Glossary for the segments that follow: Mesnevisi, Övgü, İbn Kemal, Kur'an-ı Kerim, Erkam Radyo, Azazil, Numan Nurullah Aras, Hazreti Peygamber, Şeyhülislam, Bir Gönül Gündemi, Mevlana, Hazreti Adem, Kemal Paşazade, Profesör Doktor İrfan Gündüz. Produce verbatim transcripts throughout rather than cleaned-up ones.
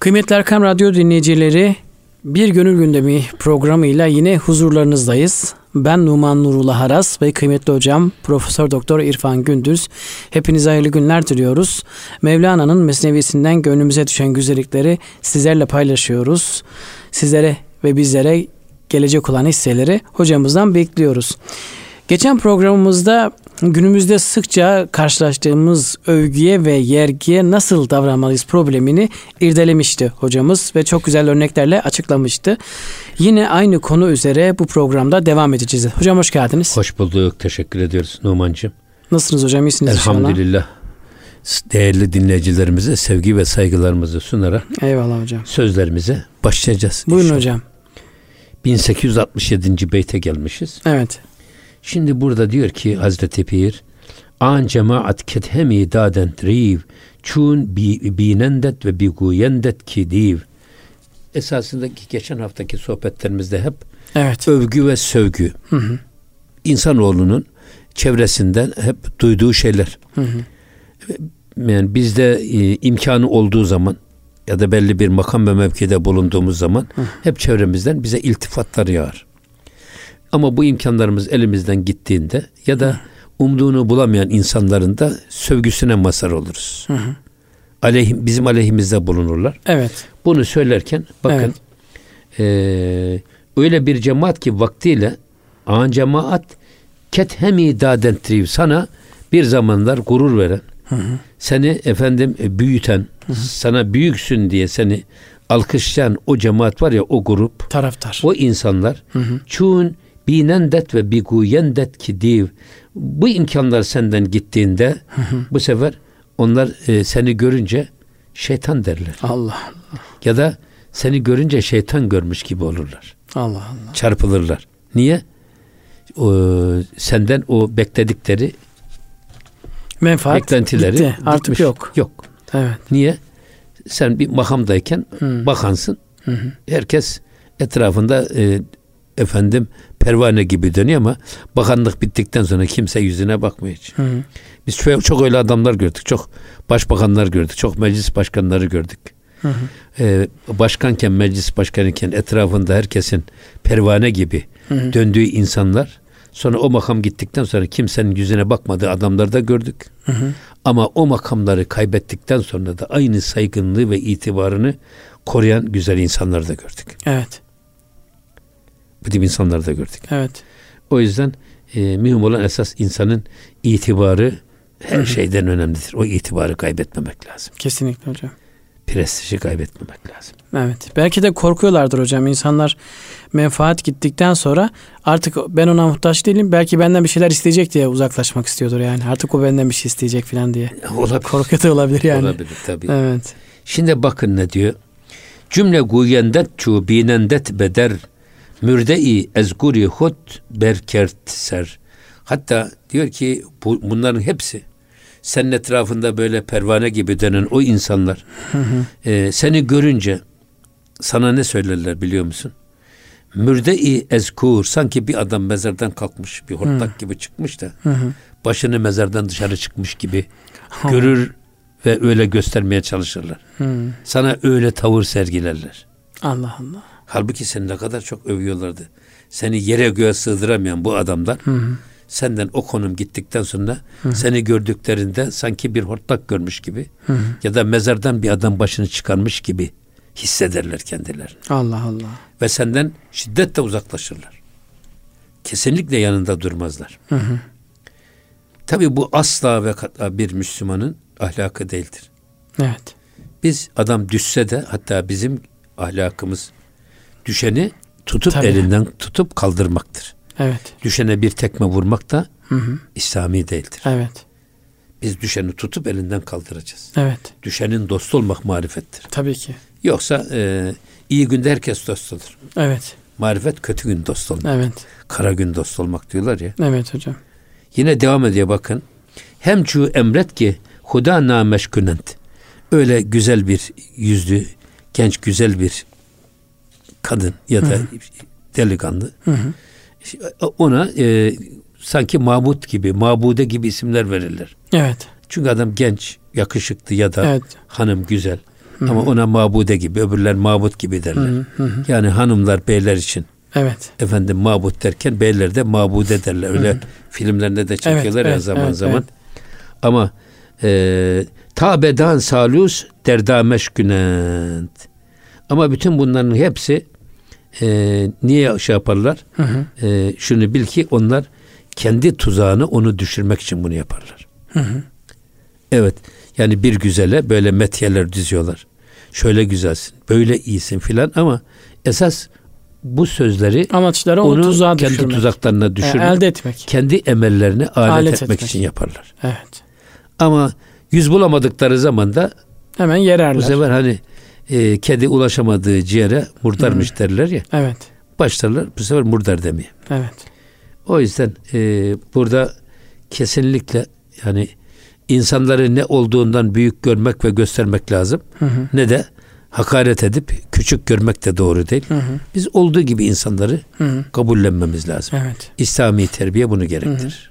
Kıymetli Erkam Radyo dinleyicileri, Bir Gönül Gündemi programıyla yine huzurlarınızdayız. Ben Numan Nurullah Aras ve kıymetli hocam Profesör Doktor İrfan Gündüz. Hepinize hayırlı günler diliyoruz. Mevlana'nın Mesnevisinden gönlümüze düşen güzellikleri sizlerle paylaşıyoruz. Sizlere ve bizlere gelecek olan hisseleri hocamızdan bekliyoruz. Geçen programımızda günümüzde sıkça karşılaştığımız övgüye ve yergiye nasıl davranmalıyız problemini irdelemişti hocamız ve çok güzel örneklerle açıklamıştı. Yine aynı konu üzere bu programda devam edeceğiz. Hocam hoş geldiniz. Hoş bulduk. Teşekkür ediyoruz Numan'cığım. Nasılsınız hocam? İyisiniz inşallah. Elhamdülillah. Değerli dinleyicilerimize sevgi ve saygılarımızı sunarak eyvallah hocam. Sözlerimize başlayacağız. Buyurun inşallah. Hocam. bin sekiz yüz altmış yedinci beyte gelmişiz. Evet. Şimdi burada diyor ki Hazreti Pir, an cemaat kethemi dadent riv, çun binendet ve biguyendet ki div. Esasındaki geçen haftaki sohbetlerimizde hep evet. övgü ve sövgü. Hı hı. İnsanoğlunun çevresinden hep duyduğu şeyler. Hı hı. Yani bizde e, imkanı olduğu zaman ya da belli bir makam ve mevkide bulunduğumuz zaman hı. hep çevremizden bize iltifatlar yağar. Ama bu imkanlarımız elimizden gittiğinde ya da umduğunu bulamayan insanların da sövgüsüne mazhar oluruz. Hı hı. Aleyhim, bizim aleyhimizde bulunurlar. Evet. Bunu söylerken bakın evet. e, öyle bir cemaat ki vaktiyle an cemaat kethemi dadentriv sana bir zamanlar gurur veren, hı hı. seni efendim büyüten, hı hı. sana büyüksün diye seni alkışlayan o cemaat var ya, o grup, taraftar, o insanlar. Hı hı. Çun binendet ve biguyendet ki div. Bu imkanlar senden gittiğinde hı hı. bu sefer onlar e, seni görünce şeytan derler. Allah Allah. Ya da seni görünce şeytan görmüş gibi olurlar. Allah Allah. Çarpılırlar. Niye? O, senden o bekledikleri menfaat, beklentileri gitti. Artık gitmiş. yok. Yok. Evet. Niye? Sen bir makamdayken hı. bakansın. Hı hı. Herkes etrafında e, efendim pervane gibi dönüyor ama bakanlık bittikten sonra kimse yüzüne bakmıyor hiç. Hı hı. Biz çok, çok öyle adamlar gördük. Çok başbakanlar gördük. Çok meclis başkanları gördük. Hı hı. Ee, başkanken, meclis başkanıken etrafında herkesin pervane gibi hı hı. döndüğü insanlar, sonra o makam gittikten sonra kimsenin yüzüne bakmadığı adamları da gördük. Hı hı. Ama o makamları kaybettikten sonra da aynı saygınlığı ve itibarını koruyan güzel insanları da gördük. Evet. Bu tip insanları da gördük. Evet. O yüzden e, mühim olan esas insanın itibarı her hı hı. şeyden önemlidir. O itibarı kaybetmemek lazım. Kesinlikle hocam. Prestiji kaybetmemek lazım. Evet. Belki de korkuyorlardır hocam. İnsanlar menfaat gittikten sonra artık ben ona muhtaç değilim. Belki benden bir şeyler isteyecek diye uzaklaşmak istiyordur yani. Artık o benden bir şey isteyecek falan diye. Olabilir. Korku da olabilir yani. Olabilir tabii. Evet. Şimdi bakın ne diyor? Cümle guyendet çu binendet beder mürde-i ezguri hut berkert ser. Hatta diyor ki bu, bunların hepsi senin etrafında böyle pervane gibi dönen o insanlar hı hı. E, seni görünce sana ne söylerler biliyor musun? Mürde-i ezkur, sanki bir adam mezardan kalkmış, bir hortlak hı. gibi çıkmış da hı hı. başını mezardan dışarı çıkmış gibi hı. görür ve öyle göstermeye çalışırlar. Hı. Sana öyle tavır sergilerler. Allah Allah. Halbuki seni ne kadar çok övüyorlardı. Seni yere göğe sığdıramayan bu adamlar hı hı. senden o konum gittikten sonra hı hı. seni gördüklerinde sanki bir hortlak görmüş gibi hı hı. ya da mezardan bir adam başını çıkarmış gibi hissederler kendilerini. Allah Allah. Ve senden şiddetle uzaklaşırlar. Kesinlikle yanında durmazlar. Hı hı. Tabii bu asla ve kat'a bir Müslümanın ahlakı değildir. Evet. Biz adam düşse de, hatta bizim ahlakımız düşeni tutup tabii. elinden tutup kaldırmaktır. Evet. Düşene bir tekme vurmak da hı hı. İslami değildir. Evet. Biz düşeni tutup elinden kaldıracağız. Evet. Düşenin dostu olmak marifettir. Tabii ki. Yoksa e, iyi günde herkes dost olur. Evet. Marifet kötü gün dost olmak. Evet. Kara gün dost olmak diyorlar ya. Evet hocam. Yine devam ediyor bakın. Hem şu emret ki huda na meşkunent. Öyle güzel bir yüzlü, genç güzel bir kadın ya da hı hı. delikanlı. Hı hı. Ona e, sanki Mahmud gibi, Mabude gibi isimler verirler. Evet. Çünkü adam genç, yakışıklı ya da evet. hanım güzel. Hı-hı. Ama ona mabude gibi, öbürler mabut gibi derler. Hı-hı. Yani hanımlar beyler için. Evet. Efendim mabut derken beyler de mabude derler. Öyle Hı-hı. filmlerinde de çekiyorlar evet, ya zaman evet, zaman. Evet. Ama e, tabedan salus derdameş günent. Ama bütün bunların hepsi e, niye şey yaparlar? Hı-hı. E, şunu bil ki onlar kendi tuzağını onu düşürmek için bunu yaparlar. Hı-hı. Evet. Yani bir güzele böyle methiyeler diziyorlar. Şöyle güzelsin, böyle iyisin filan ama esas bu sözleri amaçları onu tuzağa kendi düşürmek, tuzaklarına düşürmek, e, elde etmek, kendi emellerine alet, alet etmek, etmek için yaparlar. Evet. Ama yüz bulamadıkları zaman da hemen yererler. Bu sefer hani e, kedi ulaşamadığı ciğere murdarmış hmm. derler ya. Evet. Başlarlar bu sefer murdar demeye. Evet. O yüzden e, burada kesinlikle yani İnsanları ne olduğundan büyük görmek ve göstermek lazım. Hı hı. Ne de hakaret edip küçük görmek de doğru değil. Hı hı. Biz olduğu gibi insanları hı hı. kabullenmemiz lazım. Evet. İslami terbiye bunu gerektirir.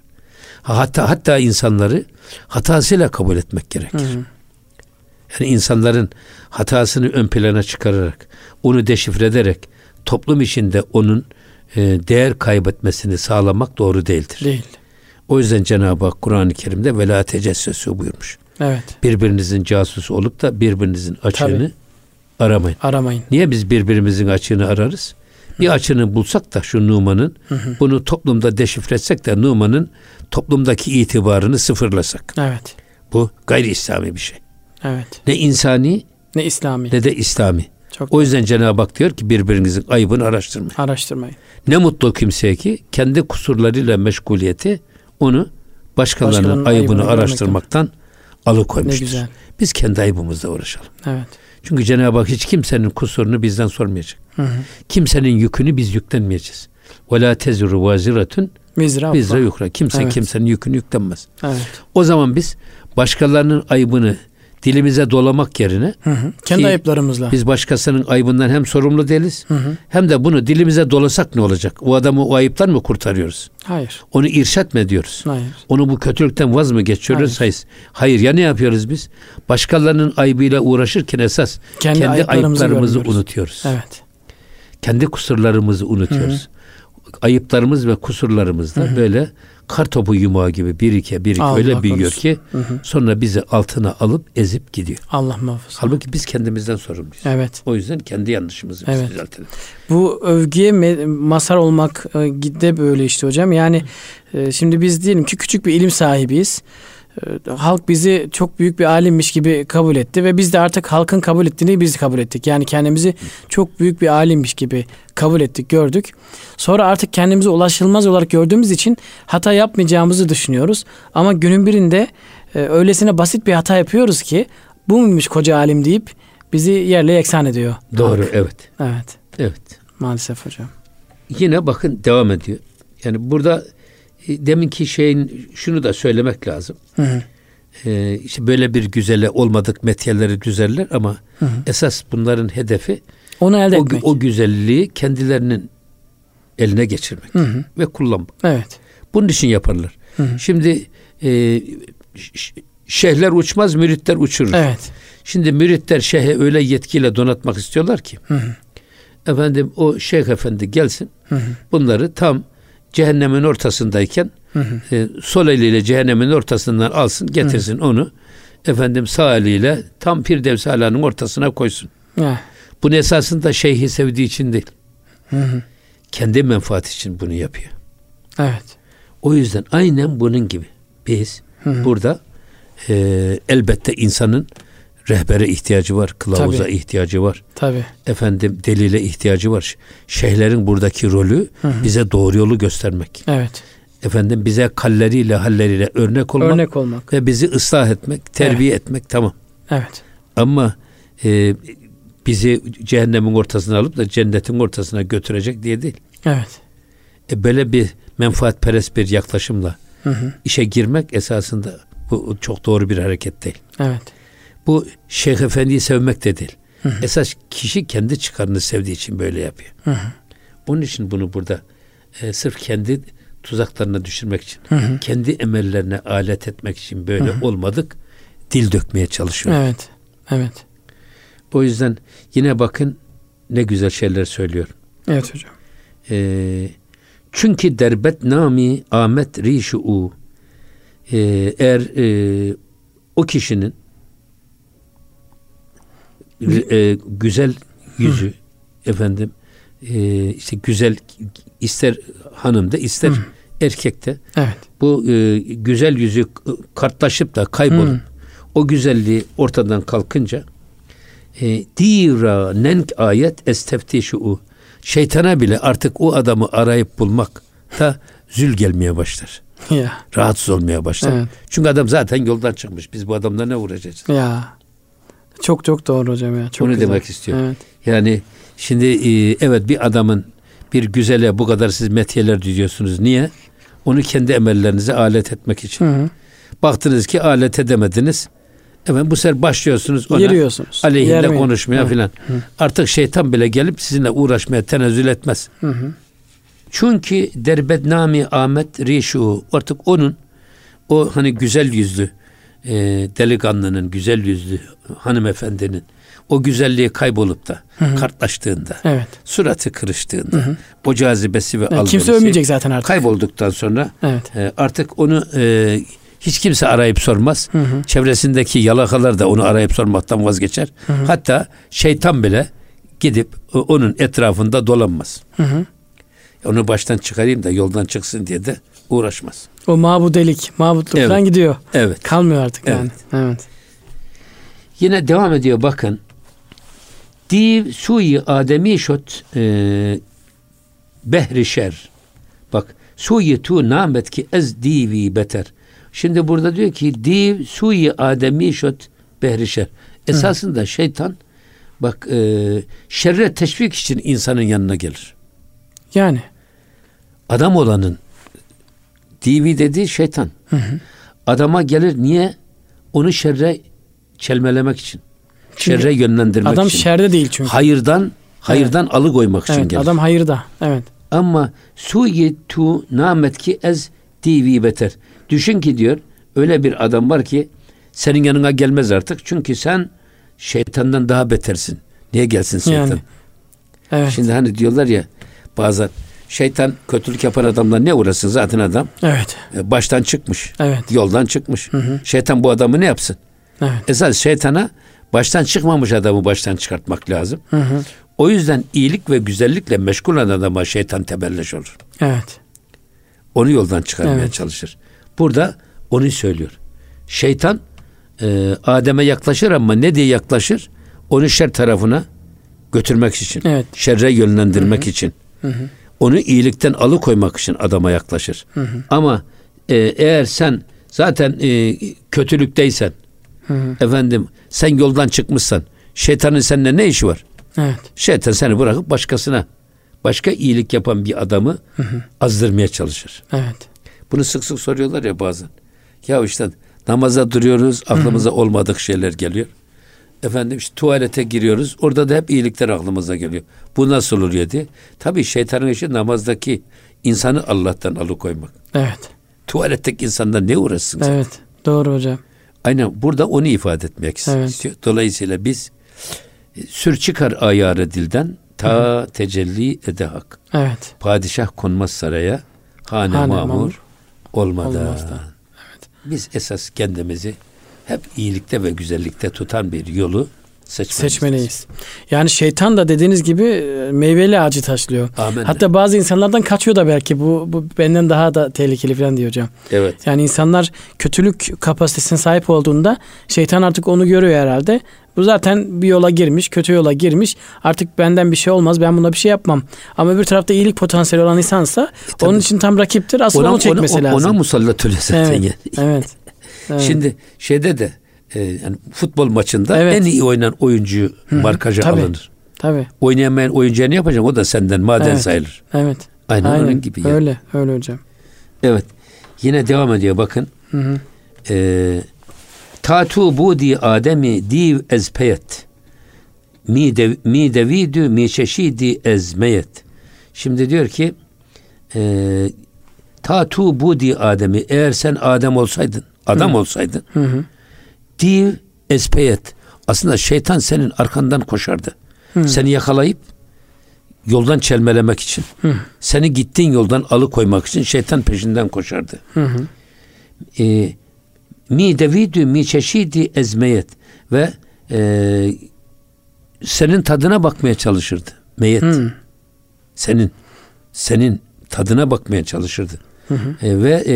Hı hı. Hatta hatta insanları hatasıyla kabul etmek gerekir. Hı hı. Yani insanların hatasını ön plana çıkararak, onu deşifre ederek toplum içinde onun değer kaybetmesini sağlamak doğru değildir. Değil. O yüzden Cenab-ı Hak Kur'an-ı Kerim'de velâ tecessüsü buyurmuş. Evet. Birbirinizin casusu olup da birbirinizin açığını Tabii. aramayın. Aramayın. Niye biz birbirimizin açığını ararız? Hı. Bir açığını bulsak da şu Numan'ın hı hı. bunu toplumda deşifretsek de Numan'ın toplumdaki itibarını sıfırlasak. Evet. Bu gayri İslami bir şey. Evet. Ne insani ne İslami. Ne de İslami. Çok o yüzden Cenab-ı Hak diyor ki birbirinizin ayıbını araştırmayın. Araştırmayın. Ne mutlu kimseye ki kendi kusurlarıyla meşguliyeti onu başkalarının, başkalarının ayıbını, ayıbını araştırmaktan alıkoymuştur. Biz kendi ayıbımızla uğraşalım. Evet. Çünkü Cenab-ı Hak hiç kimsenin kusurunu bizden sormayacak. Hı hı. Kimsenin yükünü biz yüklenmeyeceğiz. وَلَا تَزِرُ وَازِرَةٌ وِزْرَ يُخْرَى. Kimse evet. kimsenin yükünü yüklenmez. Evet. O zaman biz başkalarının ayıbını dilimize dolamak yerine hı hı. kendi ayıplarımızla. Biz başkasının ayıbından hem sorumlu değiliz hı hı. hem de bunu dilimize dolasak ne olacak? O adamı o ayıptan mı kurtarıyoruz? Hayır. Onu irşat mı ediyoruz? Hayır. Onu bu kötülükten vaz mı geçiyoruz? Hayır. Hayır. Ya ne yapıyoruz biz? Başkalarının ayıbıyla uğraşırken esas kendi, kendi ayıplarımızı, ayıplarımızı unutuyoruz. Evet. Kendi kusurlarımızı unutuyoruz. Hı hı. Ayıplarımız ve kusurlarımızda hı hı. böyle kar topu yumağı gibi birike birike Allah öyle büyüyor korusun. Ki hı hı. sonra bizi altına alıp ezip gidiyor. Allah muhafaza. Halbuki biz kendimizden sorumluyuz. Evet. O yüzden kendi yanlışımızı evet. biz düzeltelim. Bu övgüye mazhar olmak de böyle işte hocam. Yani şimdi biz diyelim ki küçük bir ilim sahibiyiz. Halk bizi çok büyük bir alimmiş gibi kabul etti ve biz de artık halkın kabul ettiğini biz kabul ettik. Yani kendimizi çok büyük bir alimmiş gibi kabul ettik, gördük. Sonra artık kendimizi ulaşılmaz olarak gördüğümüz için hata yapmayacağımızı düşünüyoruz. Ama günün birinde e, öylesine basit bir hata yapıyoruz ki bu muymuş koca alim deyip bizi yerle yeksan ediyor. Doğru, halk. Evet. Evet. Evet. Maalesef hocam. Yine bakın devam ediyor. Yani burada deminki şeyin şunu da söylemek lazım. Hı hı. Ee, işte böyle bir güzele olmadık methiyeleri düzerler ama hı hı. esas bunların hedefi onu elde o, etmek. O güzelliği kendilerinin eline geçirmek hı hı. ve kullanmak. Evet. Bunun için yaparlar. Hı hı. Şimdi e, şeyhler uçmaz, müritler uçurur. Evet. Şimdi müritler şeyhe öyle yetkiyle donatmak istiyorlar ki hı hı. efendim o şeyh efendi gelsin hı hı. bunları tam cehennemin ortasındayken hı hı. E, sol eliyle cehennemin ortasından alsın, getirsin hı hı. onu efendim sağ eliyle tam Firdevs alanın ortasına koysun. Ya. Bunun esasında şeyhi sevdiği için değil. Hı hı. Kendi menfaati için bunu yapıyor. Evet. O yüzden aynen bunun gibi biz hı hı. burada e, elbette insanın rehbere ihtiyacı var, kılavuza Tabii. ihtiyacı var. Tabii. Efendim delile ihtiyacı var. Şeyhlerin buradaki rolü hı hı. bize doğru yolu göstermek. Evet. Efendim bize kalleriyle, halleriyle örnek olmak, örnek olmak ve bizi ıslah etmek, terbiye evet. etmek tamam. Evet. Ama e, bizi cehennemin ortasına alıp da cennetin ortasına götürecek diye değil. Evet. E, böyle bir menfaatperest bir yaklaşımla hı hı. işe girmek esasında bu çok doğru bir hareket değil. Evet. Bu Şeyh Efendi'yi sevmek de değil. Hı hı. Esas kişi kendi çıkarını sevdiği için böyle yapıyor. Hı hı. Onun için bunu burada e, sırf kendi tuzaklarına düşürmek için, hı hı. kendi emellerine alet etmek için böyle hı hı. olmadık dil dökmeye çalışıyor. Evet, evet. O yüzden yine bakın ne güzel şeyler söylüyor. Evet hocam. Ee, çünkü derbet nami Ahmet Rişu ee, eğer e, o kişinin e, güzel yüzü Hı. efendim e, işte güzel ister hanımda ister Hı. erkekte evet. bu e, güzel yüzü kartlaşıp da kaybolup Hı. o güzelliği ortadan kalkınca dira nenk ayet esteftişu şeytana bile artık o adamı arayıp bulmak da zül gelmeye başlar. Yeah. Rahatsız olmaya başlar. Evet. Çünkü adam zaten yoldan çıkmış. Biz bu adamla ne uğraşacağız? Ya. Çok çok doğru hocam ya. Çok onu güzel. Demek istiyorum. Evet. Yani şimdi evet bir adamın bir güzele bu kadar siz metiyeler diyorsunuz. Niye? Onu kendi emellerinize alet etmek için. Hı hı. Baktınız ki alet edemediniz. Efendim bu sefer başlıyorsunuz ona. Giriyorsunuz. Aleyhinde yermeyin. Konuşmaya evet. filan. Artık şeytan bile gelip sizinle uğraşmaya tenezzül etmez. Hı hı. Çünkü derbednami Ahmet Rişu artık onun o hani güzel yüzlü e, delikanlının güzel yüzlü hanımefendinin o güzelliği kaybolup da hı hı. kartlaştığında evet. suratı kırıştığında hı hı. o cazibesi ve yani algısı kimse övmeyecek zaten artık. Kaybolduktan sonra evet. e, artık onu e, hiç kimse arayıp sormaz. Hı hı. Çevresindeki yalakalar da onu arayıp sormaktan vazgeçer. Hı hı. Hatta şeytan bile gidip onun etrafında dolanmaz. Hı hı. Onu baştan çıkarayım da yoldan çıksın diye de uğraşmaz. O mabudelik, mabudluktan evet. gidiyor. Evet. Kalmıyor artık evet. yani. Evet. Yine devam ediyor bakın. Div suyi ademi şot behri şer. Bak suyi tu namet ki ez divi beter. Şimdi burada diyor ki div suyi ademi şot behrişer. Esasında evet. şeytan bak e, şerre teşvik için insanın yanına gelir. Yani adam olanın divi dediği şeytan. Hı hı. Adama gelir niye? Onu şerre çelmelemek için. Çünkü şerre yönlendirmek adam için. Adam şerde değil çünkü. Hayırdan hayırdan evet. alıkoymak için evet, gelir. Adam hayırda. Evet. Ama suyi tu namet ki ez divi beter. Düşün ki diyor öyle bir adam var ki senin yanına gelmez artık. Çünkü sen şeytandan daha betersin. Niye gelsin şeytan? Yani, evet. Şimdi hani diyorlar ya bazen şeytan kötülük yapan adamla ne uğraşsın zaten adam. Evet. Baştan çıkmış. Evet. Yoldan çıkmış. Hı hı. Şeytan bu adamı ne yapsın? Evet. Esas şeytana baştan çıkmamış adamı baştan çıkartmak lazım. Hı hı. O yüzden iyilik ve güzellikle meşgul olan adama şeytan tebelleş olur. Evet. Onu yoldan çıkarmaya evet. çalışır. Burada onu söylüyor. Şeytan e, Adem'e yaklaşır ama ne diye yaklaşır? Onu şer tarafına götürmek için. Evet. Şerre yönlendirmek Hı-hı. için. Hı-hı. Onu iyilikten alıkoymak için adama yaklaşır. Hı-hı. Ama e, eğer sen zaten e, kötülükteysen Hı-hı. efendim sen yoldan çıkmışsan şeytanın seninle ne işi var? Evet. Şeytan seni bırakıp başkasına başka iyilik yapan bir adamı Hı-hı. azdırmaya çalışır. Evet. Bunu sık sık soruyorlar ya bazen. Ya işte namaza duruyoruz, aklımıza Hı-hı. olmadık şeyler geliyor. Efendim işte tuvalete giriyoruz, orada da hep iyilikler aklımıza geliyor. Bu nasıl oluyor diye. Tabii şeytanın işi namazdaki insanı Allah'tan alıkoymak. Evet. Tuvaletteki insandan ne uğraşsın? Evet, zaten. Doğru hocam. Aynen burada onu ifade etmek evet. istiyor. Dolayısıyla biz sür çıkar ayarı dilden ta Hı-hı. tecelli ede hak. Evet. Padişah konmaz saraya, hane, hane mamur. mamur. Olmadan. Evet. Biz esas kendimizi hep iyilikte ve güzellikte tutan bir yolu seçmeliyiz. seçmeliyiz. Yani şeytan da dediğiniz gibi meyveli ağacı taşlıyor. Amen. Hatta bazı insanlardan kaçıyor da belki bu, bu benden daha da tehlikeli falan diyor hocam. Evet. Yani insanlar kötülük kapasitesine sahip olduğunda şeytan artık onu görüyor herhalde. Bu zaten bir yola girmiş, kötü yola girmiş. Artık benden bir şey olmaz, ben buna bir şey yapmam. Ama öbür tarafta iyilik potansiyeli olan insansa e, onun için tam rakiptir. Aslında ona, onu çekmesi ona, ona, lazım. Ona musallat öyle zaten. Evet, yani. evet, evet. Şimdi şeyde de e, yani futbol maçında evet. en iyi oynayan oyuncuyu Hı-hı. markaja tabii, alınır. Tabii. Oynayamayan oyuncuya ne yapacağım? O da senden maden evet, sayılır. Evet. Aynen, Aynen onun gibi. Yani. Öyle, öyle hocam. Evet. Yine devam ediyor bakın. Eee Tatu budi ademi div ezpeyet. Mi dev mi devidü mi çeşidi ezmeyet. Şimdi diyor ki eee Tatu budi ademi eğer sen Adem olsaydın, adam hı. olsaydın. Hı hı. Div ezpeyet. Aslında şeytan senin arkandan koşardı. Hı. Seni yakalayıp yoldan çelmelemek için. Hı. Seni gittiğin yoldan alıkoymak için şeytan peşinden koşardı. Hı hı. E, mi devidü mi çeşidi ezmeyet ve e, senin tadına bakmaya çalışırdı. Meyet. Hı. Senin. Senin tadına bakmaya çalışırdı. Hı hı. E, ve e,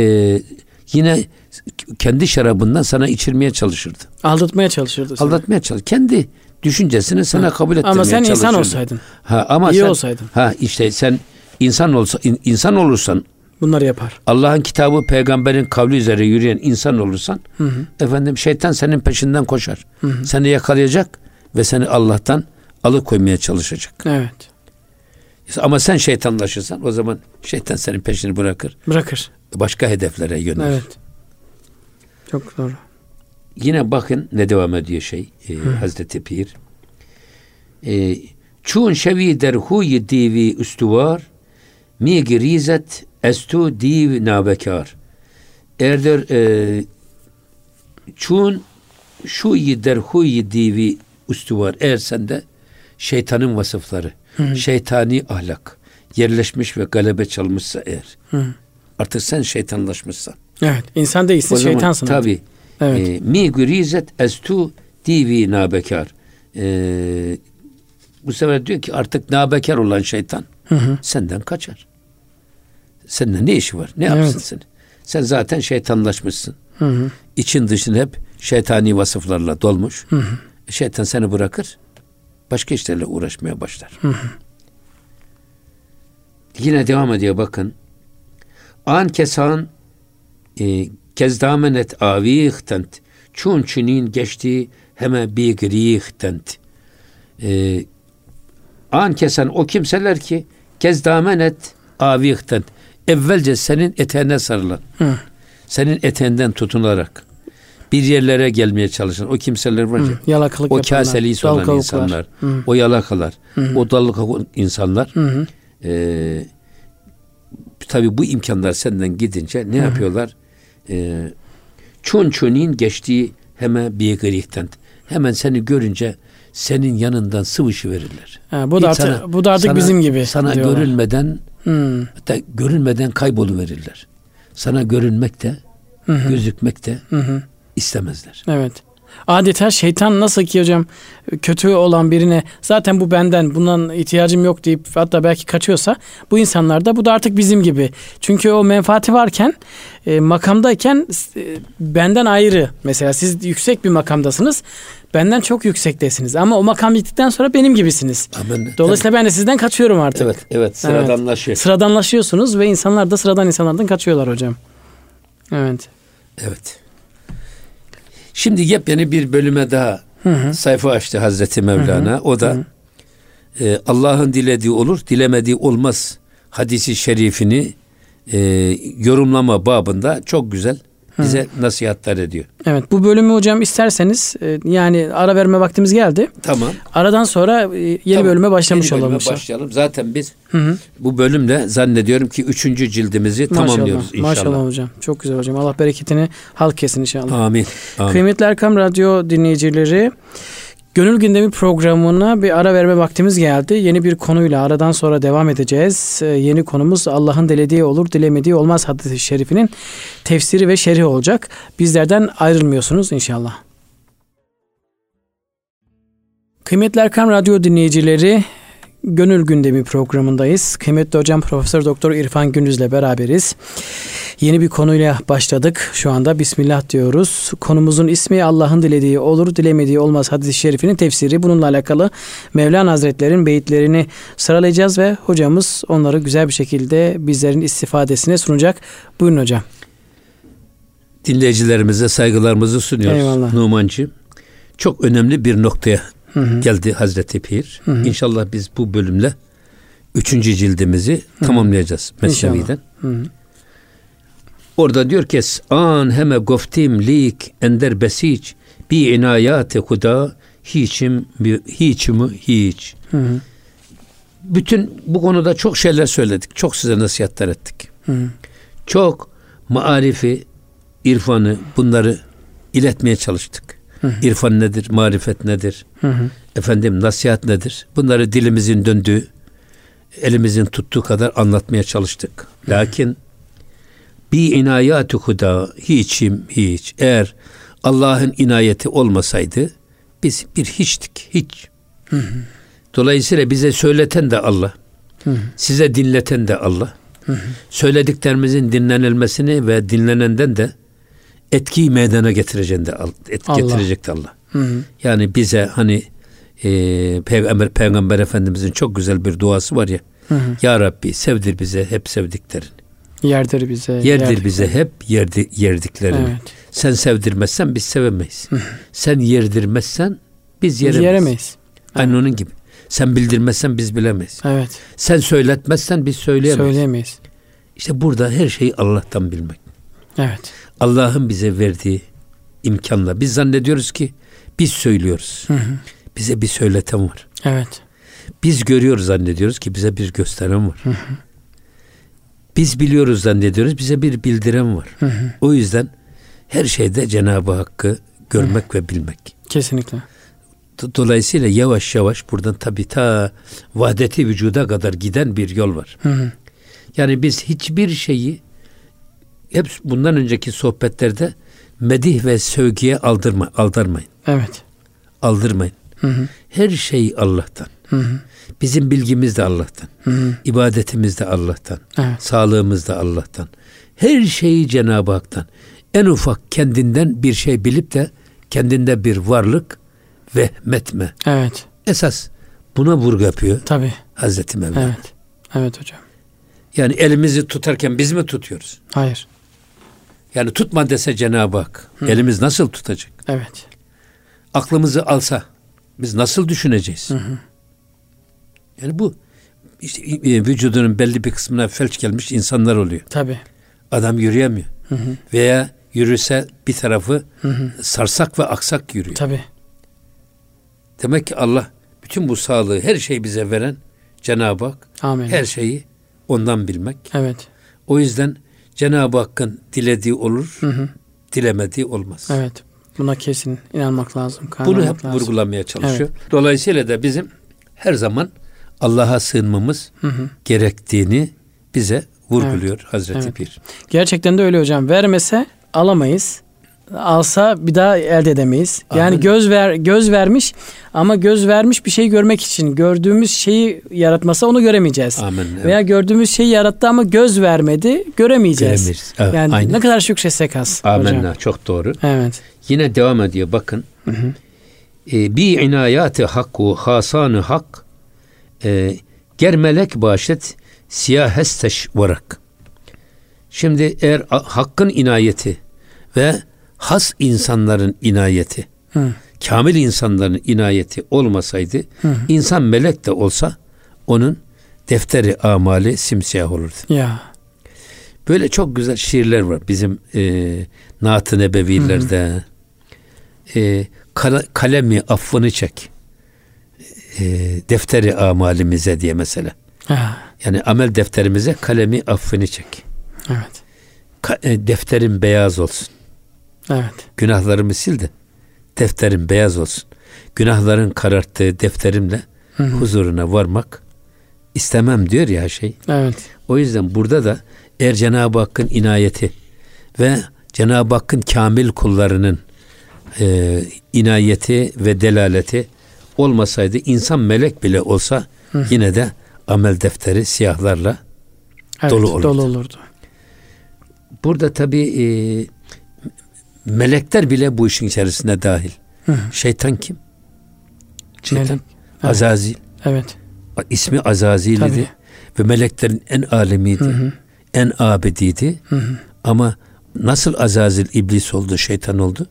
yine kendi şarabından sana içirmeye çalışırdı. Aldatmaya çalışırdı. Sana. Aldatmaya çalışırdı. Kendi düşüncesini sana hı. kabul ettirmeye çalışırdı. Ama sen insan olsaydın. Ha, ama iyi sen, olsaydın. Ha, işte sen insan olsa, insan olursan bunları yapar. Allah'ın kitabı, peygamberin kavli üzere yürüyen insan olursan, hı hı. efendim şeytan senin peşinden koşar. Hı hı. Seni yakalayacak ve seni Allah'tan alıkoymaya çalışacak. Evet. Ama sen şeytanlaşırsan o zaman şeytan senin peşini bırakır. Bırakır. Başka hedeflere yönelir. Evet. Çok doğru. Yine bakın ne devam ediyor şey e, Hazreti Pir. E, Çun şevi derhuyi divi üstüvar mi girizet estu div nabekar. Erdir e, çun şuyi derhuyi divi üstüvar. Eğer sende şeytanın vasıfları, hı-hı. şeytani ahlak yerleşmiş ve galebe çalmışsa eğer, hı-hı. artık sen şeytanlaşmışsan. Evet, insan değilsin, şeytansın. Tabii. Evet. Mi gürizet estu divi nabekar. Bu sefer diyor ki artık nabekar olan şeytan, hı-hı. senden kaçar. Seninle ne işi var? Ne yapsın evet. seni? Sen zaten şeytanlaşmışsın. Hı-hı. İçin dışın hep şeytani vasıflarla dolmuş. Hı-hı. Şeytan seni bırakır. Başka işlerle uğraşmaya başlar. Hı hı. Yine devam ediyor bakın. An kesan e, kezdamenet avihtent çun çinin geçti heme bigrihtent e, an kesan o kimseler ki kezdamenet avihtent evvelce senin eteğine sarılan hı. senin eteğinden tutunarak bir yerlere gelmeye çalışan o kimseler var ya, hı, o kaselisi olan dalkavuklar. insanlar, hı. o yalakalar, hı. o dalgavuk insanlar, e, tabii bu imkanlar senden gidince ne hı. yapıyorlar? E, çun çunin geçtiği hemen bir gerikten, hemen seni görünce senin yanından sıvışıverirler. Ha, bu, da artık, sana, bu da artık sana, bizim gibi. Sana diyorlar. görünmeden, hı. hatta görünmeden kayboluverirler. Sana görünmek de, hı hı. gözükmek de, hı hı. istemezler. Evet. Adeta şeytan nasıl ki hocam kötü olan birine zaten bu benden, bundan ihtiyacım yok deyip hatta belki kaçıyorsa bu insanlar da bu da artık bizim gibi. Çünkü o menfaati varken e, makamdayken e, benden ayrı. Mesela siz yüksek bir makamdasınız. Benden çok yüksektesiniz. Ama o makam bittikten sonra benim gibisiniz. Amin. Dolayısıyla evet. ben de sizden kaçıyorum artık. Evet. Evet. Sıradanlaşıyor. Evet. Sıradanlaşıyorsunuz ve insanlar da sıradan insanlardan kaçıyorlar hocam. Evet. Evet. Şimdi yepyeni bir bölüme daha hı hı. sayfa açtı Hazreti Mevlana. Hı hı. O da e, Allah'ın dilediği olur, dilemediği olmaz hadisi şerifini e, yorumlama babında çok güzel bize hı. nasihatler ediyor. Evet, bu bölümü hocam isterseniz e, yani ara verme vaktimiz geldi. Tamam. Aradan sonra e, yeni tamam. bölüme başlamış yeni bölüme olalım. Başlayalım. Zaten biz hı hı. bu bölümle zannediyorum ki üçüncü cildimizi maşallah, tamamlıyoruz inşallah. Maşallah hocam. Çok güzel hocam. Allah bereketini halk kesin inşallah. Amin. Amin. Kıymetli Erkam Radyo dinleyicileri, Gönül Gündemi programına bir ara verme vaktimiz geldi. Yeni bir konuyla aradan sonra devam edeceğiz. Ee, yeni konumuz Allah'ın dilediği olur, dilemediği olmaz hadis-i şerifinin tefsiri ve şerhi olacak. Bizlerden ayrılmıyorsunuz inşallah. Kıymetli Erkam Radyo dinleyicileri, Gönül Gündemi programındayız. Kıymetli hocam Profesör Doktor İrfan Gündüz'le beraberiz. Yeni bir konuyla başladık. Şu anda Bismillah diyoruz. Konumuzun ismi Allah'ın dilediği olur, dilemediği olmaz hadis-i şerifinin tefsiri. Bununla alakalı Mevlana Hazretleri'nin beyitlerini sıralayacağız ve hocamız onları güzel bir şekilde bizlerin istifadesine sunacak. Buyurun hocam. Dinleyicilerimize saygılarımızı sunuyoruz. Eyvallah. Numan'cığım, çok önemli bir noktaya Hı hı. geldi Hazreti Pir. Hı hı. İnşallah biz bu bölümle üçüncü cildimizi hı hı. tamamlayacağız Mesnevi'den. Hı hı. Orada diyor ki an heme goftim lik ender besiç bi inayate huda hiçim hiçimi hiç. Hı hı. Bütün bu konuda çok şeyler söyledik. Çok size nasihatler ettik. Hı hı. Çok maarifi, irfanı bunları iletmeye çalıştık. Hı hı. İrfan nedir? Marifet nedir? Hı hı. Efendim nasihat nedir? Bunları dilimizin döndüğü, elimizin tuttuğu kadar anlatmaya çalıştık. Lakin hı hı. bi inayatü huda hiçim hiç. Eğer Allah'ın inayeti olmasaydı biz bir hiçtik. Hiç. Hı hı. Dolayısıyla bize söyleten de Allah. Hı hı. Size dinleten de Allah. Hı hı. Söylediklerimizin dinlenilmesini ve dinlenenden de etkiyi meydana getirecek de et, Allah. Getirecek de Allah. Hı hı. Yani bize hani e, Peygamber, Peygamber Efendimizin çok güzel bir duası var ya. Hı hı. Ya Rabbi sevdir bize hep sevdiklerini. Yerdir bize. Yerdir, yerdir bize hep yerdi, yerdiklerini. Evet. Sen sevdirmezsen biz sevemeyiz. Hı hı. Sen yerdirmezsen biz yeremeyiz. Biz yeremeyiz. Aynı evet. onun gibi. Sen bildirmezsen biz bilemeyiz. Evet. Sen söyletmezsen biz söyleyemeyiz. Söyleyemeyiz. İşte burada her şeyi Allah'tan bilmek. Evet. Allah'ın bize verdiği imkanla. Biz zannediyoruz ki biz söylüyoruz. Hı hı. Bize bir söyleten var. Evet. Biz görüyoruz zannediyoruz ki bize bir gösteren var. Hı hı. Biz biliyoruz zannediyoruz bize bir bildiren var. Hı hı. O yüzden her şeyde Cenab-ı Hakk'ı görmek hı hı. ve bilmek. Kesinlikle. Dolayısıyla yavaş yavaş buradan tabi ta vahdeti vücuda kadar giden bir yol var. Hı hı. Yani biz hiçbir şeyi hep bundan önceki sohbetlerde medih ve sövgüye aldırma, aldırmayın. Evet. Aldırmayın. Hı hı. Her şey Allah'tan. Hı hı. Bizim bilgimiz de Allah'tan. Hı hı. İbadetimiz de Allah'tan. Evet. Sağlığımız da Allah'tan. Her şeyi Cenab-ı Hak'tan. En ufak kendinden bir şey bilip de kendinde bir varlık vehmetme. Evet. Esas buna vurgu yapıyor. Tabii. Hazreti Mevlana. Evet. Evet hocam. Yani elimizi tutarken biz mi tutuyoruz? Hayır. Yani tutma dese Cenab-ı Hak. Hı. Elimiz nasıl tutacak? Evet. Aklımızı alsa biz nasıl düşüneceğiz? Hı hı. Yani bu işte vücudunun belli bir kısmına felç gelmiş insanlar oluyor. Tabii. Adam yürüyemiyor. Hı hı. Veya yürüse bir tarafı hı hı. sarsak ve aksak yürüyor. Tabii. Demek ki Allah bütün bu sağlığı her şeyi bize veren Cenab-ı Hak. Amin. Her şeyi ondan bilmek. Evet. O yüzden Cenab-ı Hakk'ın dilediği olur, hı hı. dilemediği olmaz. Evet. Buna kesin inanmak lazım. Bunu hep lazım. Vurgulamaya çalışıyor. Evet. Dolayısıyla da bizim her zaman Allah'a sığınmamız hı hı. gerektiğini bize vurguluyor evet. Hazreti evet. Pir. Gerçekten de öyle hocam. Vermese alamayız. Alsa bir daha elde edemeyiz. Yani Aynen. göz ver göz vermiş ama göz vermiş bir şey görmek için gördüğümüz şeyi yaratmasa onu göremeyeceğiz. Amin, evet. Veya gördüğümüz şeyi yarattı ama göz vermedi göremeyeceğiz. Göremeyiz. Evet, yani aynen. ne kadar şükretsek az. Amenna çok doğru. Evet. Yine devam ediyor bakın. Bi inayati hakku hasanı hak germelek başet siyahesteş varak. Şimdi eğer hakkın inayeti ve has insanların inayeti, hı. kamil insanların inayeti olmasaydı, hı hı. insan melek de olsa onun defteri amali simsiyah olurdu. Ya. Böyle çok güzel şiirler var bizim e, Naat-ı Nebevilerde. E, kal- kalemi affını çek. E, defteri amalimize diye mesela. Ha. Yani amel defterimize kalemi affını çek. Evet. Ka- e, defterin beyaz olsun. Evet. Günahlarımı sil de defterim beyaz olsun. Günahların kararttığı defterimle hı hı. huzuruna varmak istemem diyor ya şey. Evet. O yüzden burada da eğer Cenab-ı Hakk'ın inayeti ve Cenab-ı Hakk'ın kamil kullarının e, inayeti ve delaleti olmasaydı insan melek bile olsa hı hı. yine de amel defteri siyahlarla evet, dolu olurdu. Dolu olurdu. Burada tabii e, melekler bile bu işin içerisine dahil. Hı hı. Şeytan kim? Şeytan. Melek. Azazil. Evet. İsmi Azazil idi. Ve meleklerin en alemiydi. Hı hı. En abidiydi. Hı hı. Ama nasıl Azazil iblis oldu, şeytan oldu?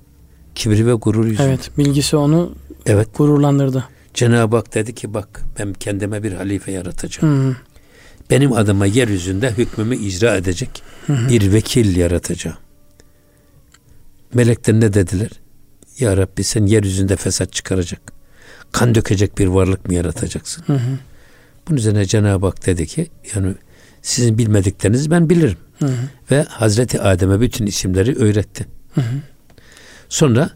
Kibri ve gurur yüzünden. Evet. Bilgisi onu evet. gururlandırdı. Cenab-ı Hak dedi ki bak ben kendime bir halife yaratacağım. Hı hı. Benim adıma yeryüzünde hükmümü icra edecek hı hı. bir vekil yaratacağım. Melekler ne dediler? Ya Rabbi sen yeryüzünde fesat çıkaracak, kan dökecek bir varlık mı yaratacaksın? Hı hı. Bunun üzerine Cenab-ı Hak dedi ki, yani sizin bilmediklerinizi ben bilirim. Hı hı. Ve Hazreti Adem'e bütün isimleri öğretti. Hı hı. Sonra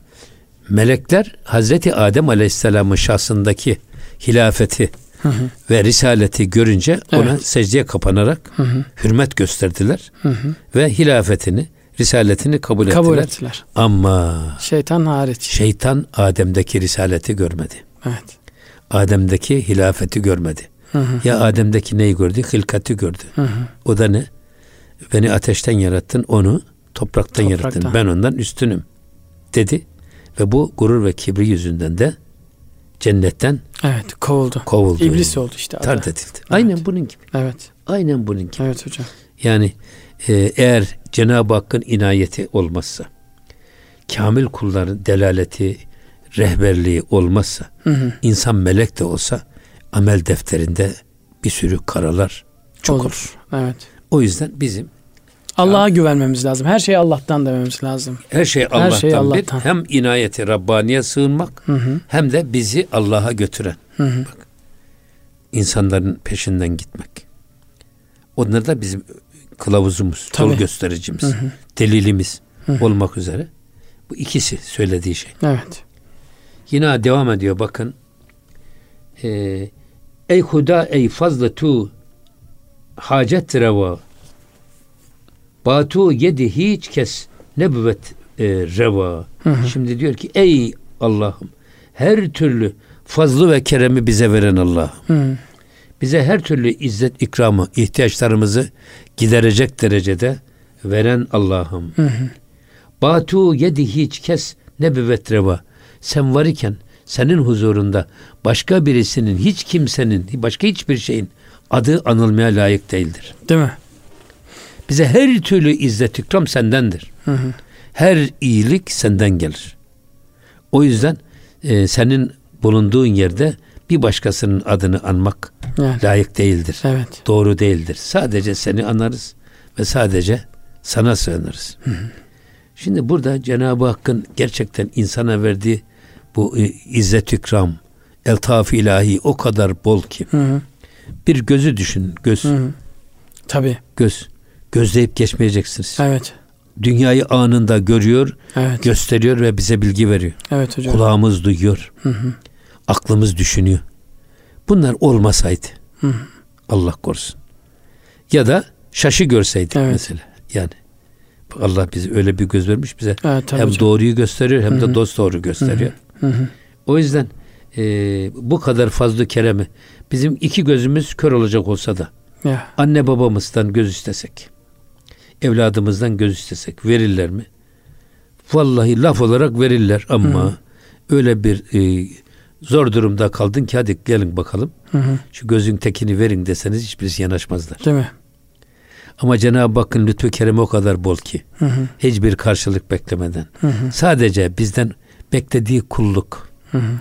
melekler Hazreti Adem Aleyhisselam'ın şahsındaki hilafeti hı hı. ve risaleti görünce ona evet. secdeye kapanarak hı hı. hürmet gösterdiler hı hı. ve hilafetini, risaletini kabul, kabul ettiler. ettiler. Ama şeytan hariç. Şeytan Adem'deki risaleti görmedi. Evet. Adem'deki hilafeti görmedi. Hı hı. Ya Adem'deki neyi gördü? Hilkati gördü. Hı hı. O da ne? Beni ateşten yarattın, onu topraktan, topraktan yarattın. Ben ondan üstünüm dedi. Ve bu gurur ve kibri yüzünden de cennetten evet kovuldu. kovuldu. İblis oldu işte. Tard edildi. Evet. Aynen bunun gibi. Evet. Aynen bunun gibi. Evet hocam. Yani eğer Cenab-ı Hakk'ın inayeti olmazsa, kamil kulların delaleti, rehberliği olmazsa, hı hı. insan melek de olsa amel defterinde bir sürü karalar çok olur. olur. Evet. O yüzden bizim Allah'a ya, güvenmemiz lazım. Her şey Allah'tan dememiz lazım. Her şey Allah'tan. Her şey Allah'tan. Bir, hem inayeti Rabbani'ye sığınmak hı hı. hem de bizi Allah'a götüren. Hı hı. Bak, insanların peşinden gitmek. Onlar da bizim kılavuzumuz, Tabii. yol göstericimiz, hı hı. delilimiz hı hı. olmak üzere. Bu ikisi söylediği şey. Evet. Yine devam ediyor bakın. Ee, ey huda ey fazla tu hacet reva batu yedi hiç kes nebüvet e, reva. Hı hı. Şimdi diyor ki ey Allah'ım, her türlü fazlı ve keremi bize veren Allah'ım. Bize her türlü izzet ikramı, ihtiyaçlarımızı giderecek derecede veren Allah'ım. Hı hı. Batu yedi hiç kes nebüvet reva. Sen var iken senin huzurunda başka birisinin, hiç kimsenin, başka hiçbir şeyin adı anılmaya layık değildir. Değil mi? Bize her türlü izzet ikram sendendir. Hı hı. Her iyilik senden gelir. O yüzden e, senin bulunduğun yerde bir başkasının adını anmak yani. layık değildir. Evet. Doğru değildir. Sadece seni anarız ve sadece sana sığınırız. Hı hı. Şimdi burada Cenab-ı Hakk'ın gerçekten insana verdiği bu e, izzet ikram, eltaf ilahi o kadar bol ki. Hı hı. Bir gözü düşün, göz. Hı hı. Tabii. Göz. Gözleyip geçmeyeceksiniz. Evet. Dünyayı anında görüyor, evet. gösteriyor ve bize bilgi veriyor. Evet hocam. Kulağımız duyuyor. Hı hı. Aklımız düşünüyor. Bunlar olmasaydı. Hı hı. Allah korusun. Ya da şaşı görseydik evet. mesela. Yani Allah bize öyle bir göz vermiş bize. Evet, hem hocam. doğruyu gösteriyor hem hı hı. de dost doğru gösteriyor. Hı hı. Hı hı. O yüzden e, bu kadar fazla keremi bizim iki gözümüz kör olacak olsa da ya. anne babamızdan göz istesek, evladımızdan göz istesek verirler mi? Vallahi laf olarak verirler ama hı hı. öyle bir e, zor durumda kaldın ki hadi gelin bakalım. Hı hı. Şu gözün tekini verin deseniz hiçbirisi yanaşmazlar. Değil mi? Ama Cenab-ı Hakk'ın lütfü keremi o kadar bol ki hı hı. hiçbir karşılık beklemeden hı hı. sadece bizden beklediği kulluk. Hı hı.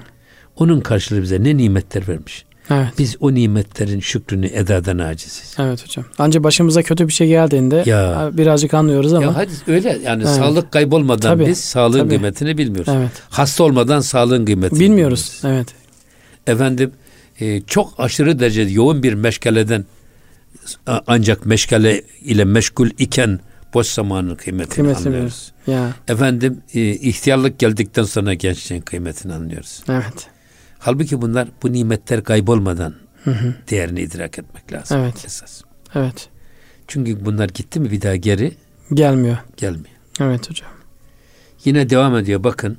Onun karşılığı bize ne nimetler vermiş. Evet. Biz o nimetlerin şükrünü edadan aciziz. Evet hocam. Ancak başımıza kötü bir şey geldiğinde ya. birazcık anlıyoruz ama. Ya hadi öyle yani evet. sağlık kaybolmadan tabii, biz sağlığın tabii. kıymetini bilmiyoruz. Evet. Hasta olmadan sağlığın kıymetini bilmiyoruz. bilmiyoruz. Evet. Efendim e, çok aşırı derecede yoğun bir meşgaleden ancak meşgale ile meşgul iken boş zamanın kıymetini, kıymetini anlıyoruz. Ya. Efendim e, ihtiyarlık geldikten sonra gençliğin kıymetini anlıyoruz. Evet. Halbuki bunlar, bu nimetler kaybolmadan hı hı. değerini idrak etmek lazım. Evet. Esas. Evet. Çünkü bunlar gitti mi bir daha geri gelmiyor. Gelmiyor. Evet hocam. Yine devam ediyor bakın.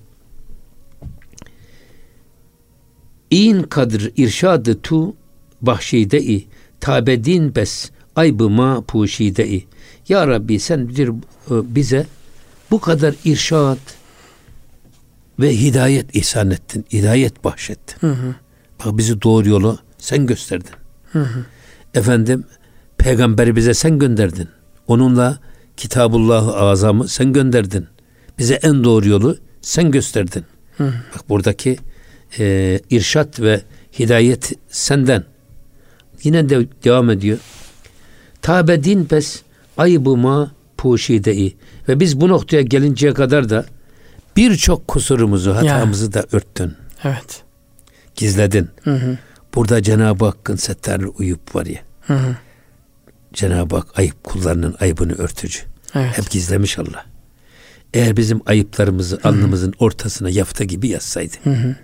İn kadr irşadı tu bahşide-i tabedin bes aybı ma puşide-i. Ya Rabbi sen bize bu kadar irşad ve hidayet ihsan ettin. Hidayet bahşettin. Hı hı. Bak bizi doğru yolu sen gösterdin. Hı hı. Efendim peygamberi bize sen gönderdin. Onunla Kitabullah-ı Azam'ı sen gönderdin. Bize en doğru yolu sen gösterdin. Hı hı. Bak buradaki e, irşat ve hidayet senden. Yine de devam ediyor. Tabedin bes aybıma puşide-i. Ve biz bu noktaya gelinceye kadar da birçok kusurumuzu, hatamızı yani. da örttün. Evet. Gizledin. Hı hı. Burada Cenab-ı Hakk'ın settarlı uyup var ya. Hı hı. Cenab-ı Hak ayıp kullarının ayıbını örtücü. Evet. Hep gizlemiş Allah. eğer bizim ayıplarımızı alnımızın ortasına yafta gibi yazsaydı hı hı.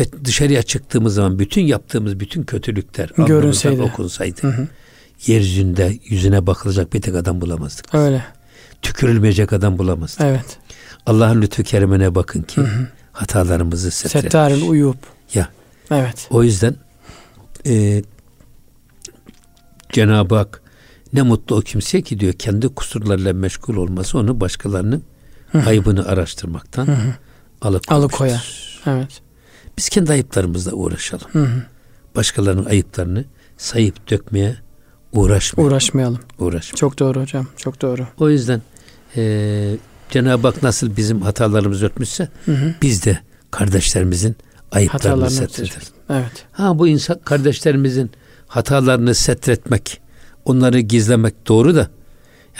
ve dışarıya çıktığımız zaman bütün yaptığımız bütün kötülükler alnımızdan okunsaydı hı hı. yeryüzünde yüzüne bakılacak bir tek adam bulamazdık. Öyle. Tükürülmeyecek adam bulamazdık. Evet. Allah'ın lütfü kerimine bakın ki hı hı. hatalarımızı setretmiş. Settaril uyub. Ya. Evet. O yüzden e, Cenab-ı Hak ne mutlu o kimseye ki diyor kendi kusurlarıyla meşgul olması onu başkalarının hı hı. ayıbını araştırmaktan hı hı. alıkoyar. Evet. Biz kendi ayıplarımızla uğraşalım. Hı hı. Başkalarının ayıplarını sayıp dökmeye uğraşmayalım. Uğraşmayalım. Uğraşmayalım. Çok doğru hocam. Çok doğru. O yüzden e, Cenab-ı Hak nasıl bizim hatalarımızı örtmüşse hı hı. biz de kardeşlerimizin ayıplarını setredelim. Evet. Ha bu insan kardeşlerimizin hatalarını setretmek, onları gizlemek doğru da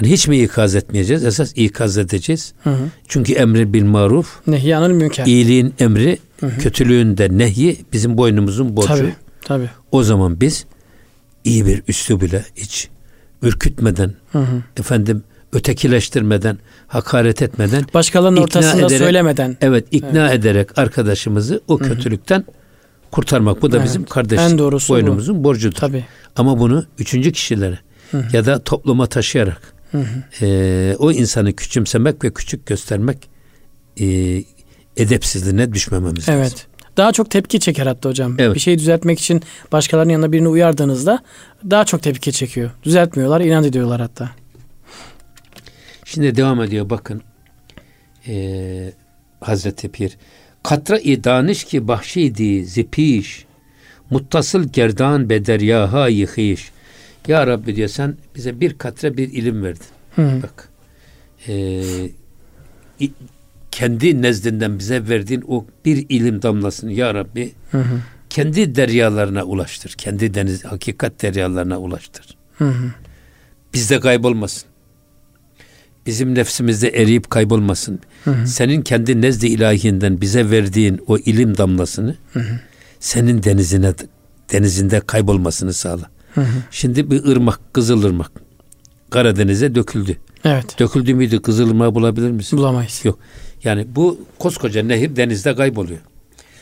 yani hiç mi ikaz etmeyeceğiz? Esas ikaz edeceğiz. Hı hı. Çünkü emri bil maruf, nehyanil münker. İyiliğin emri, hı hı. kötülüğün de nehyi bizim boynumuzun borcu. Tabii, tabii. O zaman biz iyi bir üslubuyla hiç ürkütmeden, hı hı. efendim ötekileştirmeden, hakaret etmeden, başkalarının ortasında ederek, söylemeden. Evet, ikna evet. ederek arkadaşımızı o kötülükten hı hı. kurtarmak. Bu da evet. bizim kardeş boynumuzun bu. borcudur. Tabii. Ama bunu üçüncü kişilere hı hı. ya da topluma taşıyarak hı hı. E, o insanı küçümsemek ve küçük göstermek e, edepsizliğine düşmememiz evet. lazım. Daha çok tepki çeker hatta hocam. Evet. Bir şeyi düzeltmek için başkalarının yanına birini uyardığınızda daha çok tepki çekiyor. Düzeltmiyorlar, inat ediyorlar hatta. Şimdi devam ediyor bakın. Ee, Hazreti Pir. Katra-i danış ki bahşidi zipiş. Muttasıl gerdan bedaryaha yihiş. Ya Rabbi diyor sen bize bir katra bir ilim verdin. Hı. Bak. Ee, kendi nezdinden bize verdiğin o bir ilim damlasını ya Rabbi hı hı. kendi deryalarına ulaştır. Kendi deniz, hakikat deryalarına ulaştır. Hı hı. Bizde kaybolmasın. Bizim nefsimizde eriyip kaybolmasın. Hı hı. Senin kendi nezd-i ilahinden bize verdiğin o ilim damlasını hı hı. senin denizine denizinde kaybolmasını sağla. Hı hı. Şimdi bir ırmak, Kızılırmak Karadeniz'e döküldü. Evet. Döküldü müydü? Kızılırmağı bulabilir misin? Bulamayız. Yok. Yani bu koskoca nehir denizde kayboluyor.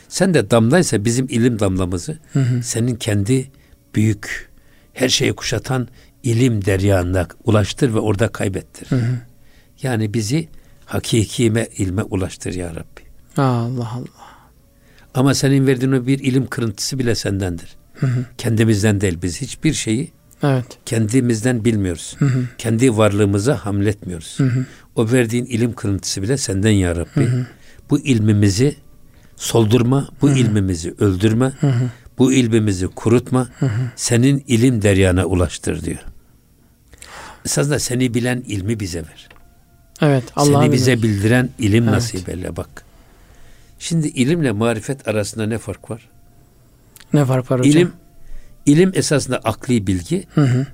Sen de damlaysa bizim ilim damlamızı hı hı. senin kendi büyük her şeyi kuşatan ilim deryanına ulaştır ve orada kaybettir. Hı hı. Yani bizi hakikime ilme ulaştır ya Rabbi. Allah Allah. Ama senin verdiğin o bir ilim kırıntısı bile sendendir. Hı hı. Kendimizden değil biz hiçbir şeyi evet. kendimizden bilmiyoruz. Hı hı. Kendi varlığımıza hamletmiyoruz. Hı hı. O verdiğin ilim kırıntısı bile senden ya Rabbi. Hı hı. Bu ilmimizi soldurma, bu hı hı. ilmimizi öldürme, hı hı. bu ilmimizi kurutma, hı hı. senin ilim deryana ulaştır diyor. Esasında seni bilen ilmi bize ver. Evet. Allah'a seni bilir. Bize bildiren ilim evet. nasip eyle bak. Şimdi ilimle marifet arasında ne fark var? Ne fark var hocam? İlim, ilim esasında akli bilgi, hı hı.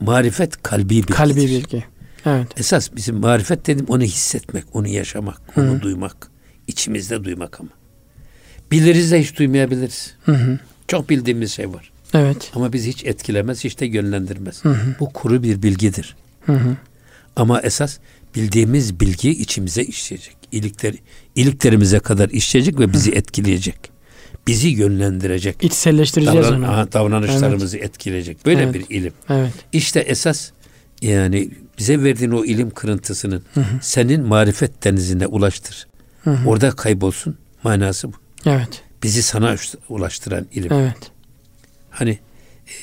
marifet kalbi bilgidir. Kalbi bilgi. Evet. Esas bizim marifet dedim onu hissetmek, onu yaşamak, onu hı-hı. duymak, içimizde duymak ama. Biliriz de hiç duymayabiliriz. Hı-hı. Çok bildiğimiz şey var. Evet. Ama bizi hiç etkilemez, hiç de yönlendirmez. Hı-hı. Bu kuru bir bilgidir. Hı-hı. Ama esas bildiğimiz bilgi içimize işleyecek. İlikler, iliklerimize kadar işleyecek ve bizi hı-hı. etkileyecek. Bizi yönlendirecek. İçselleştireceğiz Davran- onu. Aha, davranışlarımızı evet. etkileyecek. Böyle evet. bir ilim. Evet. İşte esas yani bize verdiğin o ilim kırıntısının hı hı. senin marifet denizine ulaştır. Hı hı. Orada kaybolsun. Manası bu. Evet. Bizi sana ulaştıran ilim. Evet. Hani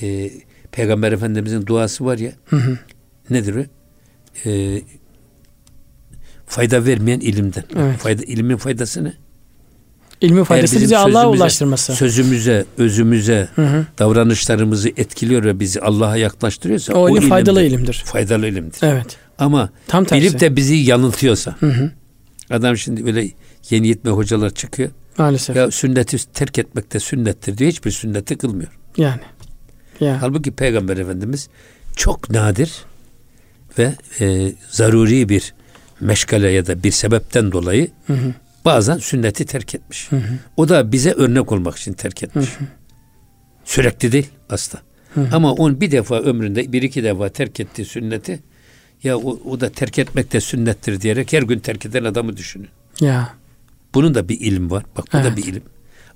e, Peygamber Efendimizin duası var ya. Hı hı. Nedir o? E, fayda vermeyen ilimden. Evet. Fayda, ilmin faydası ne? İlmin faydası bizi Allah'a ulaştırması. Sözümüze, özümüze, hı hı. davranışlarımızı etkiliyor ve bizi Allah'a yaklaştırıyorsa o, o ilim faydalı ilimdir. ilimdir. Faydalı ilimdir. Evet. Ama tam tersi. Bilip de bizi yanıltıyorsa. Hı hı. Adam şimdi böyle yeni yetme hocalar çıkıyor. Maalesef. Ya sünneti terk etmek de sünnettir diyor. Hiçbir sünneti kılmıyor. Yani. yani. Halbuki Peygamber Efendimiz çok nadir ve e, zaruri bir meşgale ya da bir sebepten dolayı hı hı. bazen sünneti terk etmiş. Hı hı. O da bize örnek olmak için terk etmiş. Hı hı. Sürekli değil asla. Hı hı. Ama on bir defa ömründe bir iki defa terk ettiği sünneti ya o, o da terk etmek de sünnettir diyerek her gün terk eden adamı düşünün. Ya. Bunun da bir ilim var. Bak bu evet. da bir ilim.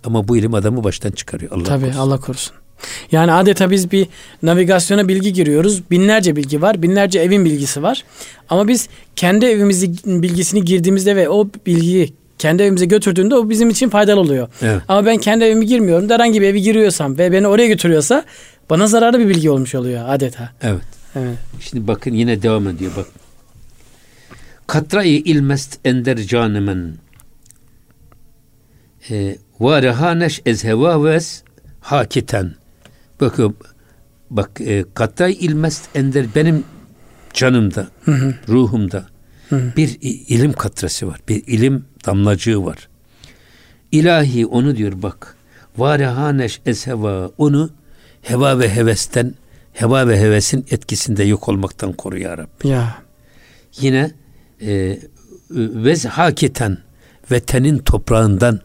Ama bu ilim adamı baştan çıkarıyor. Allah Tabii, korusun. Allah korusun. Yani adeta biz bir navigasyona bilgi giriyoruz. Binlerce bilgi var. Binlerce evin bilgisi var. Ama biz kendi evimizin bilgisini girdiğimizde ve o bilgiyi kendi evimize götürdüğünde o bizim için faydalı oluyor. Evet. Ama ben kendi evime girmiyorum da herhangi bir evi giriyorsam ve beni oraya götürüyorsa bana zararlı bir bilgi olmuş oluyor adeta. Evet. evet. Şimdi bakın yine devam ediyor bak. Katra'yı ilmest ender canemen ve rehaneş ezhevaves hakiten. Bakın bak e, katra'yı ilmest ender benim canımda, hı hı. ruhumda. Hı. Bir ilim katrası var. Bir ilim damlacığı var. İlahi onu diyor bak. Varihaneş esheva onu heva ve hevesten heva ve hevesin etkisinde yok olmaktan koru ya Rabbi. Ya. Yine e, vez hakiten vetenin toprağından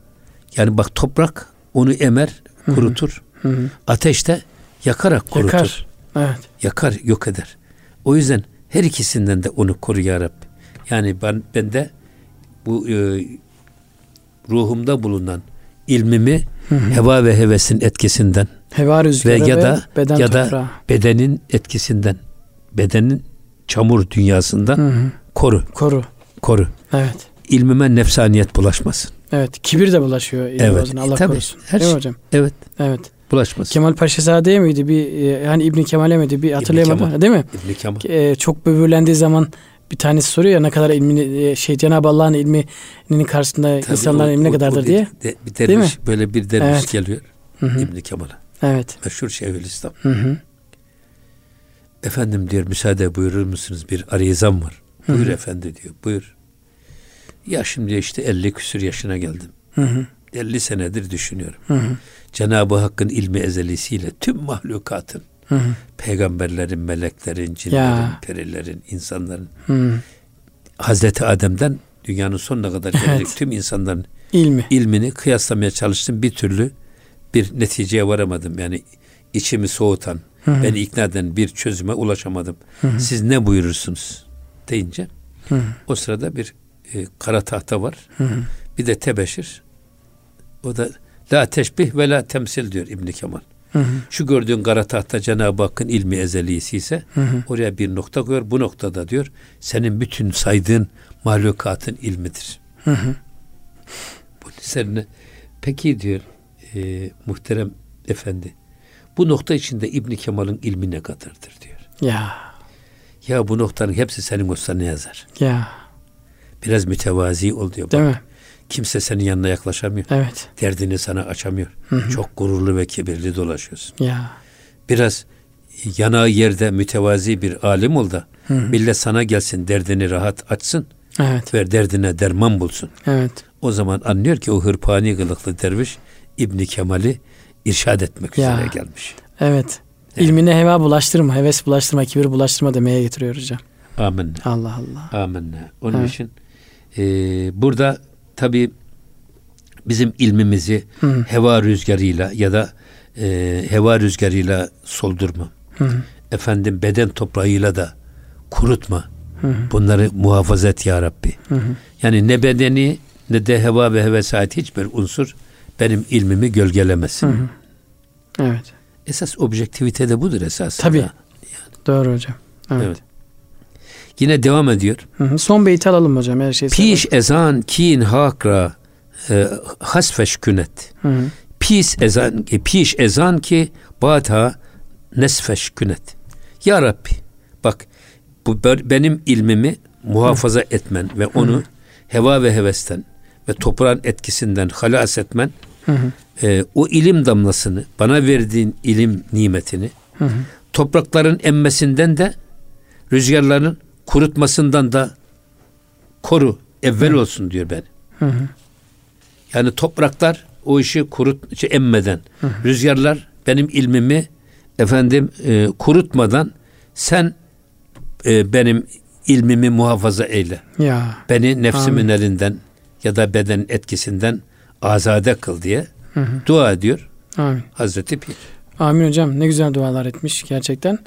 yani bak toprak onu emer kurutur. Hı hı. Ateşte yakarak kurutur. Yakar. Evet. Yakar yok eder. O yüzden her ikisinden de onu koru ya Rabbi. Yani ben, ben de bu e, ruhumda bulunan ilmimi hı hı. heva ve hevesin etkisinden heva rüzgarı ve ya da beden ya toprağı. da bedenin etkisinden bedenin çamur dünyasından hı hı. koru. Koru. Koru. Evet. İlmime nefsaniyet bulaşmasın. Evet. Kibir de bulaşıyor. Evet. Adına, Allah e, tabii, korusun. Her Değil şey. hocam? Evet. Evet. Bulaşmasın. Kemal Paşazade'ye miydi? Bir, hani İbn Kemal'e miydi? Bir hatırlayamadım. Değil mi? İbn Kemal. E, çok böbürlendiği zaman bir tanesi soruyor ya ne kadar ilmini şey Cenab-ı Allah'ın ilminin karşısında Tabii insanların o, ilmi ne kadardır o, diye. De, bir derviş böyle bir derviş evet. geliyor Hı-hı. İbn Kemal'a. Evet. Meşhur Şeyhülislam. Hı-hı. Efendim diyor müsaade buyurur musunuz? Bir arayizam var. Hı-hı. Buyur efendi diyor. Buyur. Ya şimdi işte elli küsür yaşına geldim. Hı-hı. elli senedir düşünüyorum. Hı-hı. Cenab-ı Hakk'ın ilmi ezelisiyle tüm mahlukatın Hı hı. peygamberlerin, meleklerin, cinlerin, ya. perilerin, insanların hı. Hazreti Adem'den dünyanın sonuna kadar gelecek evet. tüm insanların İlmi. ilmini kıyaslamaya çalıştım. Bir türlü bir neticeye varamadım. Yani içimi soğutan, hı hı. beni ikna eden bir çözüme ulaşamadım. Hı hı. Siz ne buyurursunuz deyince hı hı. o sırada bir e, kara tahta var. Hı hı. Bir de tebeşir. O da la teşbih ve la temsil diyor İbn Kemal. Hı hı. Şu gördüğün kara tahta Cenab-ı Hakk'ın ilmi ezelisi ise hı hı. oraya bir nokta koyuyor. Bu noktada diyor senin bütün saydığın mahlukatın ilmidir. Hı hı. Bunun üzerine peki diyor e, muhterem efendi bu nokta içinde İbn Kemal'ın ilmi ne kadardır diyor. Ya. Ya bu noktanın hepsi senin olsa ne yazar? Ya. Biraz mütevazi ol diyor. Değil bak. mi? Kimse senin yanına yaklaşamıyor. Evet. Derdini sana açamıyor. Hı hı. Çok gururlu ve kibirli dolaşıyorsun. Ya. Biraz yanağı yerde mütevazi bir alim ol da hı hı. millet sana gelsin derdini rahat açsın evet. ve derdine derman bulsun. Evet. O zaman anlıyor ki o hırpani kılıklı derviş İbn Kemal'i irşad etmek ya. üzere gelmiş. Evet. evet. İlmine heva bulaştırma, heves bulaştırma, kibir bulaştırma demeye getiriyor hocam. Amin. Allah Allah. Amin. Onun evet. için e, burada tabii bizim ilmimizi hı hı. heva rüzgarıyla ya da e, heva rüzgarıyla soldurma. Hı hı. Efendim beden toprağıyla da kurutma. Hı hı. Bunları muhafaza et ya Rabbi. Hı hı. Yani ne bedeni ne de heva ve hevese ait hiçbir unsur benim ilmimi gölgelemesin. Hı hı. Evet. Esas objektivite de budur esasında. Tabii. Yani. Doğru hocam. Evet. evet. Yine devam ediyor. Hı hı. Son beyti alalım hocam. Her şey Piş ezan kin hakra e, hasfeşkünet. Piş ezan ki piş ezan ki bata nesfeşkünet. Ya Rabbi bak bu benim ilmimi muhafaza hı. etmen ve onu hı hı. heva ve hevesten ve toprağın etkisinden halas etmen. Hı hı. E, o ilim damlasını bana verdiğin ilim nimetini hı hı. toprakların emmesinden de rüzgarların kurutmasından da koru evvel hı. olsun diyor beni. Hı hı. Yani topraklar o işi kurut şey, emmeden, hı hı. rüzgarlar benim ilmimi efendim e, kurutmadan sen e, benim ilmimi muhafaza eyle. Ya. Beni nefsimin Amin. elinden ya da bedenin etkisinden azade kıl diye hı hı. dua ediyor. Amin. Hazreti Pir. Amin hocam. Ne güzel dualar etmiş gerçekten.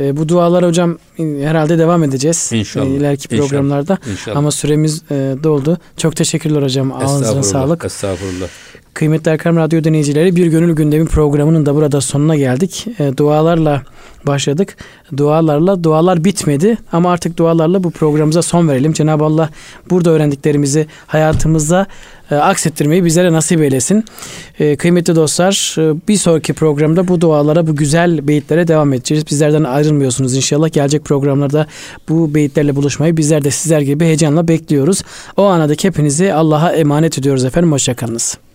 E, bu dualar hocam herhalde devam edeceğiz. İnşallah. E, ileriki programlarda. İnşallah. İnşallah. Ama süremiz e, doldu. Çok teşekkürler hocam. Ağzınıza sağlık. Estağfurullah. Kıymetli Erkam Radyo dinleyicileri, Bir Gönül Gündemi programının da burada sonuna geldik. E, dualarla başladık. Dualarla, dualar bitmedi ama artık dualarla bu programımıza son verelim. Cenab-ı Allah burada öğrendiklerimizi hayatımıza e, aksettirmeyi bizlere nasip eylesin. E, kıymetli dostlar, e, bir sonraki programda bu dualara, bu güzel beyitlere devam edeceğiz. Bizlerden ayrılmıyorsunuz inşallah. Gelecek programlarda bu beyitlerle buluşmayı bizler de sizler gibi heyecanla bekliyoruz. O anadaki hepinizi Allah'a emanet ediyoruz efendim. Hoşçakalınız.